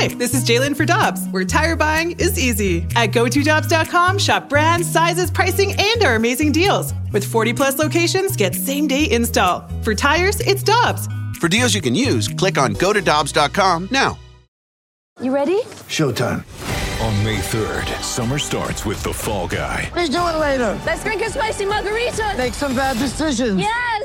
Hi, this is Jalen for Dobbs, where tire buying is easy. At GoToDobbs.com, shop brands, sizes, pricing, and our amazing deals. With 40-plus locations, get same-day install. For tires, it's Dobbs. For deals you can use, click on GoToDobbs.com now. You ready? Showtime. On May 3rd, summer starts with The Fall Guy. Let's do it later. Let's drink a spicy margarita. Make some bad decisions. Yes!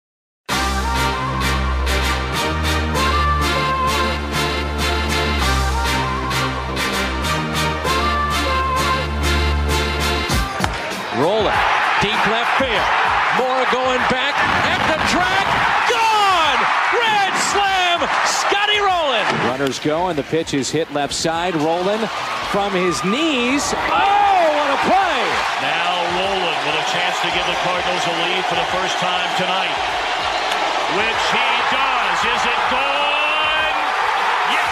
Rolen, deep left field. Moore going back at the track. Gone! Grand slam, Scotty Rolen. Runners go, and the pitch is hit left side. Rolen from his knees. Oh, what a play! Now Rolen with a chance to give the Cardinals a lead for the first time tonight, which he does. Is it gone? Yes!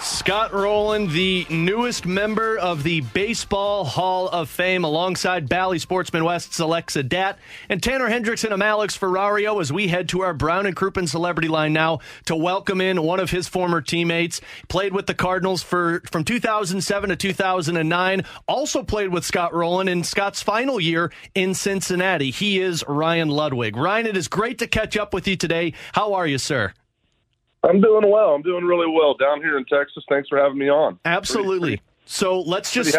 Scott Rolen, the newest member of the Baseball Hall of Fame, alongside Bally Sports Midwest's Alexa Datt and Tanner Hendrickson. I'm Alex Ferrario as we head to our Brown and Crouppen celebrity line now to welcome in one of his former teammates. Played with the Cardinals from 2007 to 2009. Also played with Scott Rolen in Scott's final year in Cincinnati. He is Ryan Ludwick. Ryan, it is great to catch up with you today. How are you, sir? I'm doing well. I'm doing really well down here in Texas. Thanks for having me on. Absolutely. So let's just...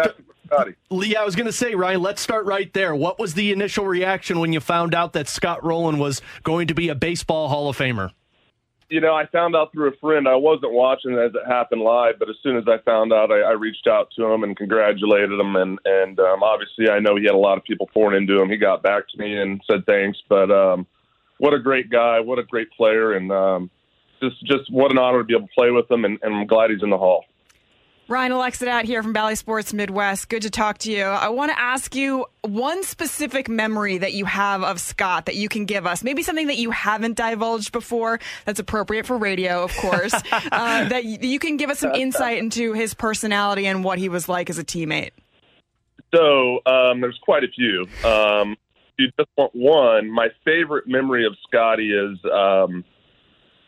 Yeah, I was going to say, Ryan, let's start right there. What was the initial reaction when you found out that Scott Rolen was going to be a Baseball Hall of Famer? You know, I found out through a friend. I wasn't watching as it happened live, but as soon as I found out, I reached out to him and congratulated him. And obviously, I know he had a lot of people pouring into him. He got back to me and said thanks. But what a great guy. What a great player. And... Just what an honor to be able to play with him, and I'm glad he's in the Hall. Ryan, Alexa Datt here from Bally Sports Midwest. Good to talk to you. I want to ask you one specific memory that you have of Scott that you can give us, maybe something that you haven't divulged before that's appropriate for radio, of course, that you can give us some insight into his personality and what he was like as a teammate. So there's quite a few. If you just want one, my favorite memory of Scotty is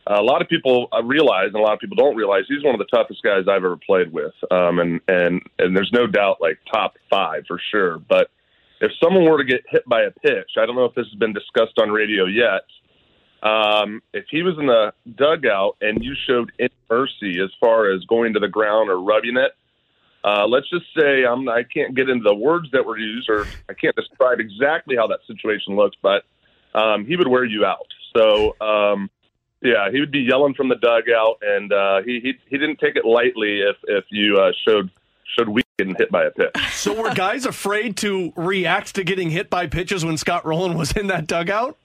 a lot of people realize, and a lot of people don't realize, he's one of the toughest guys I've ever played with. And there's no doubt, like, top five for sure. But if someone were to get hit by a pitch, I don't know if this has been discussed on radio yet, if he was in the dugout and you showed any mercy as far as going to the ground or rubbing it, let's just say I can't get into the words that were used, or I can't describe exactly how that situation looked, but he would wear you out. So... yeah, he would be yelling from the dugout, and he didn't take it lightly if you showed weak and hit by a pitch. So were guys afraid to react to getting hit by pitches when Scott Rolen was in that dugout?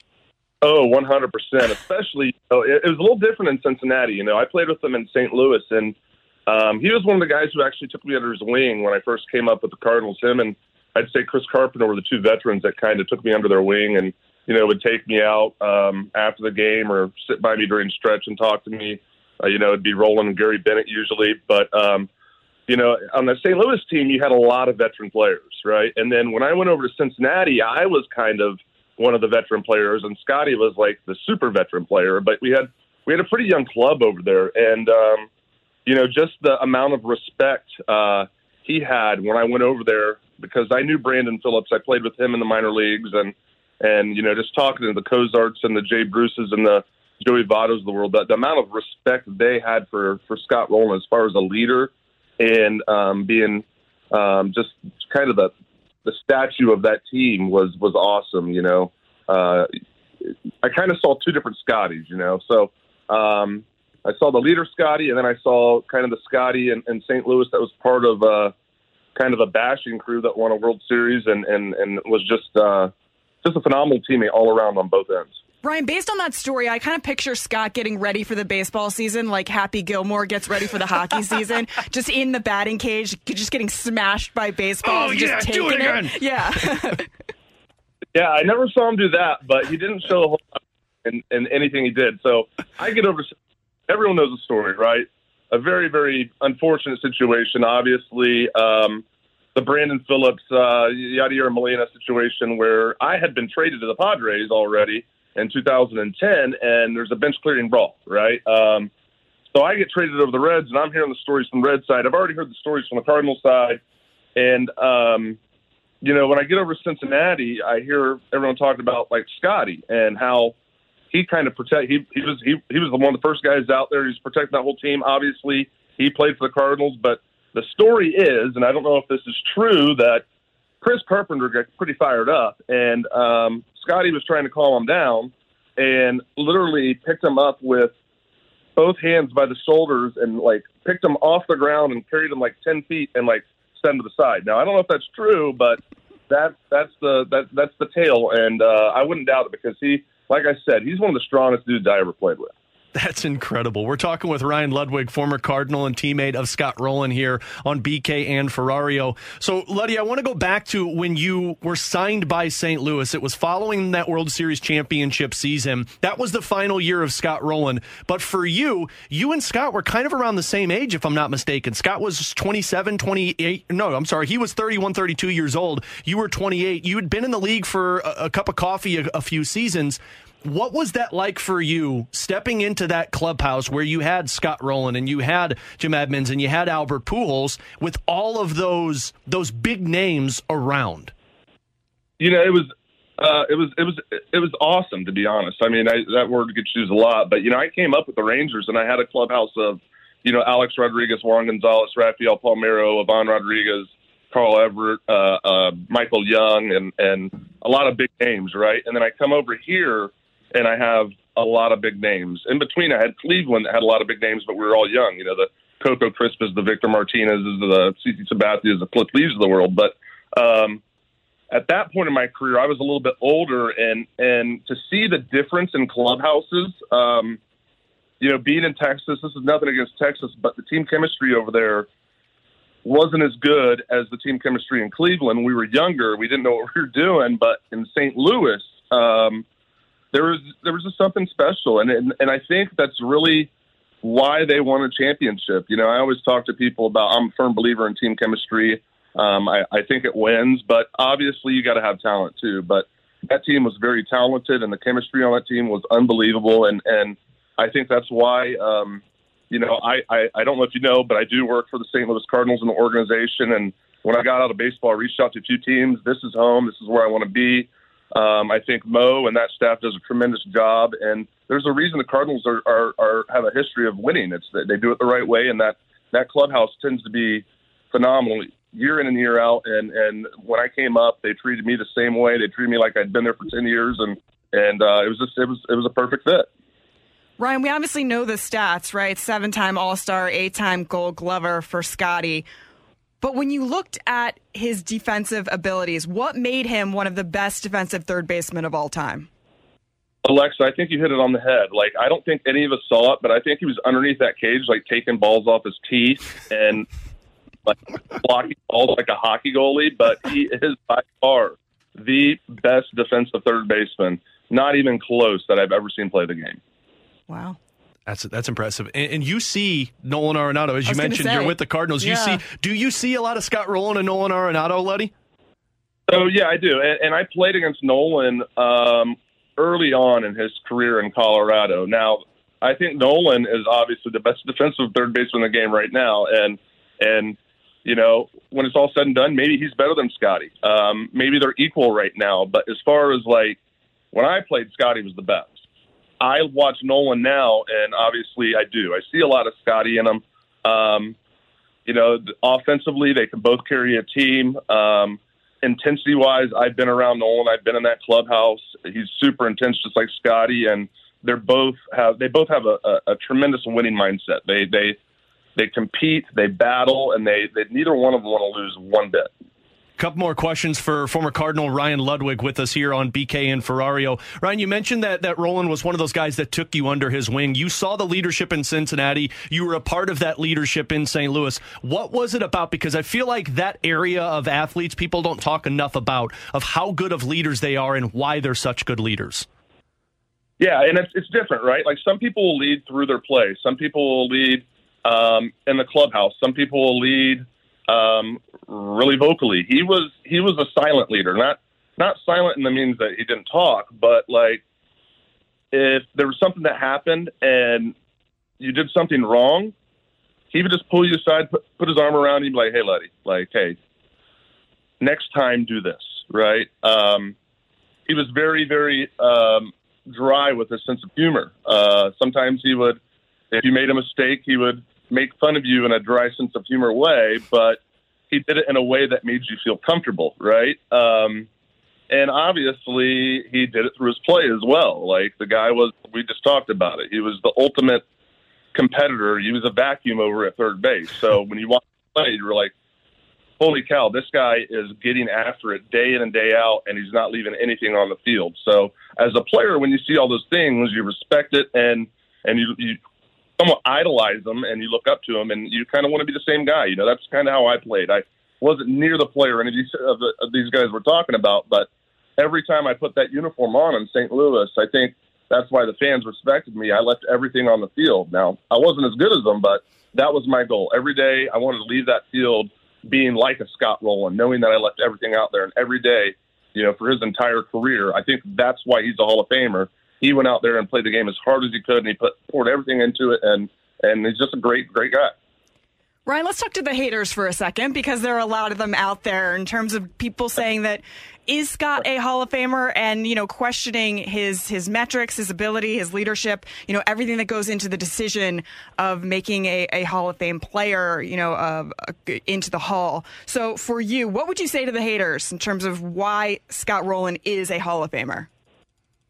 Oh, 100%. Especially, it was a little different in Cincinnati. You know, I played with him in St. Louis, and he was one of the guys who actually took me under his wing when I first came up with the Cardinals. Him and I'd say Chris Carpenter were the two veterans that kind of took me under their wing and, you know, would take me out after the game or sit by me during stretch and talk to me. You know, it'd be Rolen and Gary Bennett usually. But, you know, on the St. Louis team, you had a lot of veteran players, right? And then when I went over to Cincinnati, I was kind of one of the veteran players, and Scotty was like the super veteran player. But we had a pretty young club over there. And, you know, just the amount of respect he had when I went over there, because I knew Brandon Phillips. I played with him in the minor leagues, and you know, just talking to the Cozarts and the Jay Bruces and the Joey Vottos of the world, the amount of respect they had for Scott Rolen as far as a leader and being just kind of the statue of that team was awesome. You know, I kind of saw two different Scotties. You know, so I saw the leader Scotty, and then I saw kind of the Scotty in St. Louis that was part of kind of a bashing crew that won a World Series and was just. Just a phenomenal teammate all around on both ends. Ryan, based on that story, I kind of picture Scott getting ready for the baseball season like Happy Gilmore gets ready for the hockey season, just in the batting cage, just getting smashed by baseballs. Oh, yeah, do it again. Yeah. Yeah, I never saw him do that, but he didn't show a whole lot in anything he did. So I get over. Everyone knows the story, right? A very, very unfortunate situation. Obviously, the Brandon Phillips, Yadier Molina situation, where I had been traded to the Padres already in 2010, and there's a bench clearing brawl, right? So I get traded over the Reds, and I'm hearing the stories from the Reds side. I've already heard the stories from the Cardinals side, and you know, when I get over to Cincinnati, I hear everyone talking about like Scotty and how he kind of protect. He was one of the first guys out there. He's protecting that whole team. Obviously, he played for the Cardinals, but the story is, and I don't know if this is true, that Chris Carpenter got pretty fired up, and Scotty was trying to calm him down, and literally picked him up with both hands by the shoulders and like picked him off the ground and carried him like 10 feet and like sent him to the side. Now I don't know if that's true, but that's the tale, and I wouldn't doubt it because he, like I said, he's one of the strongest dudes I ever played with. That's incredible. We're talking with Ryan Ludwick, former Cardinal and teammate of Scott Rolen here on BK and Ferrario. So, Luddy, I want to go back to when you were signed by St. Louis. It was following that World Series championship season. That was the final year of Scott Rolen. But for you, you and Scott were kind of around the same age, if I'm not mistaken. Scott was 27, 28. No, I'm sorry. He was 31, 32 years old. You were 28. You had been in the league for a cup of coffee a few seasons. What was that like for you stepping into that clubhouse where you had Scott Rolen and you had Jim Edmonds and you had Albert Pujols with all of those big names around? You know, it was awesome, to be honest. I mean, that word gets used a lot, but you know, I came up with the Rangers and I had a clubhouse of, you know, Alex Rodriguez, Juan Gonzalez, Rafael Palmeiro, Ivan Rodriguez, Carl Everett, Michael Young, and a lot of big names, right? And then I come over here. And I have a lot of big names. In between, I had Cleveland that had a lot of big names, but we were all young. You know, the Coco Crisp, the Victor Martinez, the C.C. Sabathia, the Cliff Lees of the world. But at that point in my career, I was a little bit older, and to see the difference in clubhouses, you know, being in Texas, this is nothing against Texas, but the team chemistry over there wasn't as good as the team chemistry in Cleveland. We were younger. We didn't know what we were doing. But in St. Louis, There was just something special, and I think that's really why they won a championship. You know, I always talk to people about, I'm a firm believer in team chemistry. I think it wins, but obviously you got to have talent too. But that team was very talented, and the chemistry on that team was unbelievable. And I think that's why, you know, I don't know if you know, but I do work for the St. Louis Cardinals in the organization. And when I got out of baseball, I reached out to a few teams. This is home. This is where I want to be. I think Mo and that staff does a tremendous job, and there's a reason the Cardinals have a history of winning. It's that they do it the right way, and that clubhouse tends to be phenomenal year in and year out. And when I came up, they treated me the same way. They treated me like I'd been there for 10 years, and it was a perfect fit. Ryan, we obviously know the stats, right? 7-time All-Star, 8-time Gold Glover for Scotty. But when you looked at his defensive abilities, what made him one of the best defensive third basemen of all time? Alexa, I think you hit it on the head. Like, I don't think any of us saw it, but I think he was underneath that cage, like taking balls off his teeth and like blocking balls like a hockey goalie. But he is by far the best defensive third baseman, not even close, that I've ever seen play the game. Wow. That's impressive. And you see Nolan Arenado, as you mentioned, you're with the Cardinals. Yeah. Do you see a lot of Scott Rolen and Nolan Arenado, Luddy? Oh, yeah, I do. And I played against Nolan early on in his career in Colorado. Now, I think Nolan is obviously the best defensive third baseman in the game right now. And you know, when it's all said and done, maybe he's better than Scotty. Maybe they're equal right now. But as far as, like, when I played, Scotty was the best. I watch Nolan now, and obviously I do. I see a lot of Scotty in him. You know, offensively, they can both carry a team. Intensity-wise, I've been around Nolan. I've been in that clubhouse. He's super intense, just like Scotty, and they both have a tremendous winning mindset. They compete, they battle, and they neither one of them want to lose one bit. Couple more questions for former Cardinal Ryan Ludwick with us here on BK and Ferrario. Ryan, you mentioned that Rolen was one of those guys that took you under his wing. You saw the leadership in Cincinnati. You were a part of that leadership in St. Louis. What was it about? Because I feel like that area of athletes, people don't talk enough about, of how good of leaders they are and why they're such good leaders. Yeah, and it's different, right? Like, some people will lead through their play. Some people will lead in the clubhouse. Some people will lead really vocally. He was a silent leader, not silent in the means that he didn't talk, but like, if there was something that happened and you did something wrong, he would just pull you aside, put his arm around you, and be like, "Hey, Luddy, like, hey, next time do this," right? He was very, very dry with his sense of humor. Sometimes he would, if you made a mistake, he would make fun of you in a dry sense of humor way, but he did it in a way that made you feel comfortable, right? And obviously he did it through his play as well. Like, the guy was, we just talked about it, he was the ultimate competitor. He was a vacuum over at third base. So when you watched him play, you were like, holy cow, this guy is getting after it day in and day out, and he's not leaving anything on the field. So as a player, when you see all those things, you respect it, and you somewhat idolize them, and you look up to them, and you kind of want to be the same guy. You know, that's kind of how I played. I wasn't near the player any of these guys we're talking about, but every time I put that uniform on in St. Louis, I think that's why the fans respected me. I left everything on the field. Now, I wasn't as good as them, but that was my goal. Every day I wanted to leave that field being like a Scott Rolen, knowing that I left everything out there. And every day, you know, for his entire career, I think that's why he's a Hall of Famer. He went out there and played the game as hard as he could, and he poured everything into it, and he's just a great, great guy. Ryan, let's talk to the haters for a second, because there are a lot of them out there in terms of people saying that, is Scott a Hall of Famer? And, you know, questioning his metrics, his ability, his leadership, you know, everything that goes into the decision of making a Hall of Fame player, you know, into the Hall. So for you, what would you say to the haters in terms of why Scott Rolen is a Hall of Famer?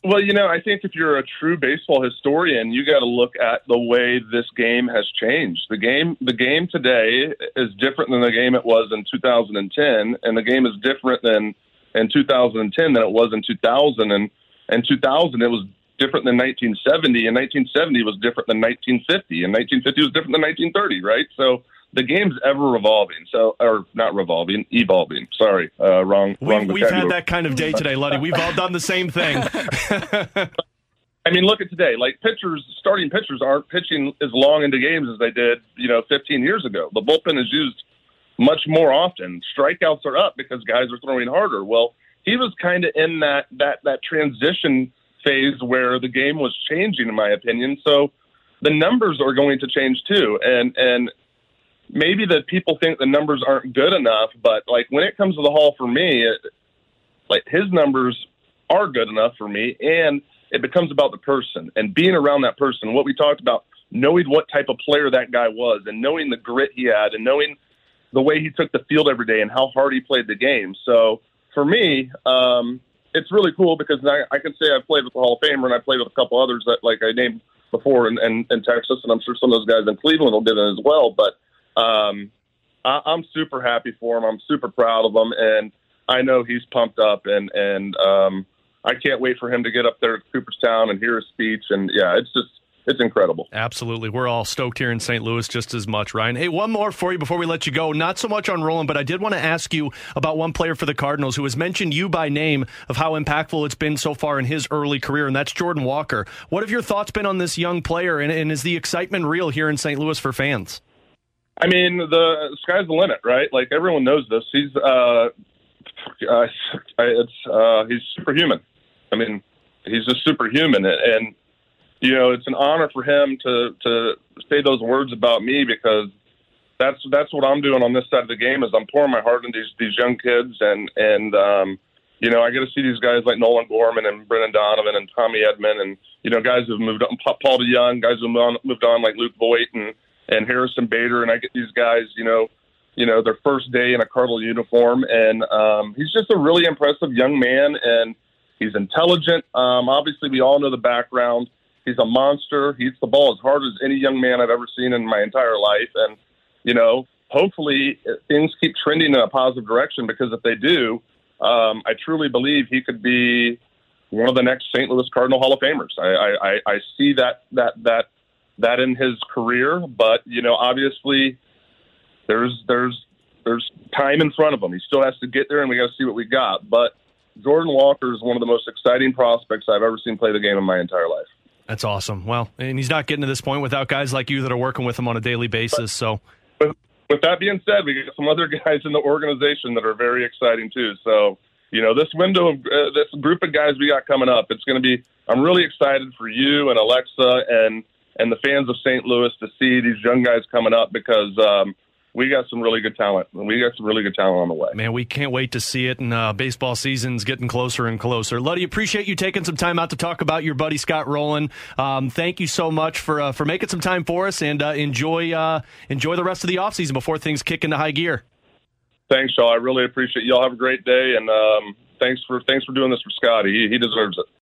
Well, you know, I think if you're a true baseball historian, you got to look at the way this game has changed. The game today is different than the game it was in 2010, and the game is different than in 2010 than it was in 2000. And in 2000, it was different than 1970, and 1970 was different than 1950, and 1950 was different than 1930, right? So the game's ever evolving, evolving. Sorry, wrong. We've had that kind of day today, Luddy. We've all done the same thing. I mean, look at today. Like, starting pitchers aren't pitching as long into games as they did, you know, 15 years ago. The bullpen is used much more often. Strikeouts are up because guys are throwing harder. Well, he was kind of in that transition phase where the game was changing, in my opinion. So the numbers are going to change too, and maybe that people think the numbers aren't good enough, but like, when it comes to the Hall for me, like, his numbers are good enough for me, and it becomes about the person and being around that person. What we talked about, knowing what type of player that guy was, and knowing the grit he had, and knowing the way he took the field every day and how hard he played the game. So for me, it's really cool, because I can say I played with the Hall of Famer, and I played with a couple others that, like, I named before in Texas, and I'm sure some of those guys in Cleveland will get it as well, but I'm super happy for him. I'm super proud of him, and I know he's pumped up, and I can't wait for him to get up there at Cooperstown and hear his speech. And yeah, it's incredible. Absolutely. We're all stoked here in St. Louis just as much, Ryan. Hey, one more for you before we let you go. Not so much on Rolen, but I did want to ask you about one player for the Cardinals who has mentioned you by name of how impactful it's been so far in his early career, and that's Jordan Walker. What have your thoughts been on this young player, and is the excitement real here in St. Louis for fans? I mean, the sky's the limit, right? Like, everyone knows this. He's he's superhuman. I mean, he's just superhuman, and you know, it's an honor for him to say those words about me, because that's what I'm doing on this side of the game. Is I'm pouring my heart into these young kids, and you know, I get to see these guys like Nolan Gorman and Brendan Donovan and Tommy Edman, and you know, guys who've moved on, Paul DeYoung, guys who moved on like Luke Voigt and Harrison Bader, and I get these guys, you know, their first day in a Cardinal uniform, and he's just a really impressive young man, and he's intelligent. Obviously, we all know the background. He's a monster. He hits the ball as hard as any young man I've ever seen in my entire life, and you know, hopefully things keep trending in a positive direction, because if they do, I truly believe he could be one of the next St. Louis Cardinal Hall of Famers. I see that in his career, but you know, obviously there's time in front of him. He still has to get there, and we got to see what we got. But Jordan Walker is one of the most exciting prospects I've ever seen play the game in my entire life. That's awesome. Well, and he's not getting to this point without guys like you that are working with him on a daily basis. So, with that being said, we got some other guys in the organization that are very exciting too. So, you know, this window, this group of guys we got coming up, it's going to be. I'm really excited for you and Alexa and the fans of St. Louis to see these young guys coming up, because we got some really good talent. We got some really good talent on the way. Man, we can't wait to see it, and baseball season's getting closer and closer. Luddy, appreciate you taking some time out to talk about your buddy Scott Rolen. Thank you so much for making some time for us, and enjoy the rest of the offseason before things kick into high gear. Thanks, y'all. I really appreciate it. Y'all have a great day, and thanks for doing this for Scotty. He deserves it.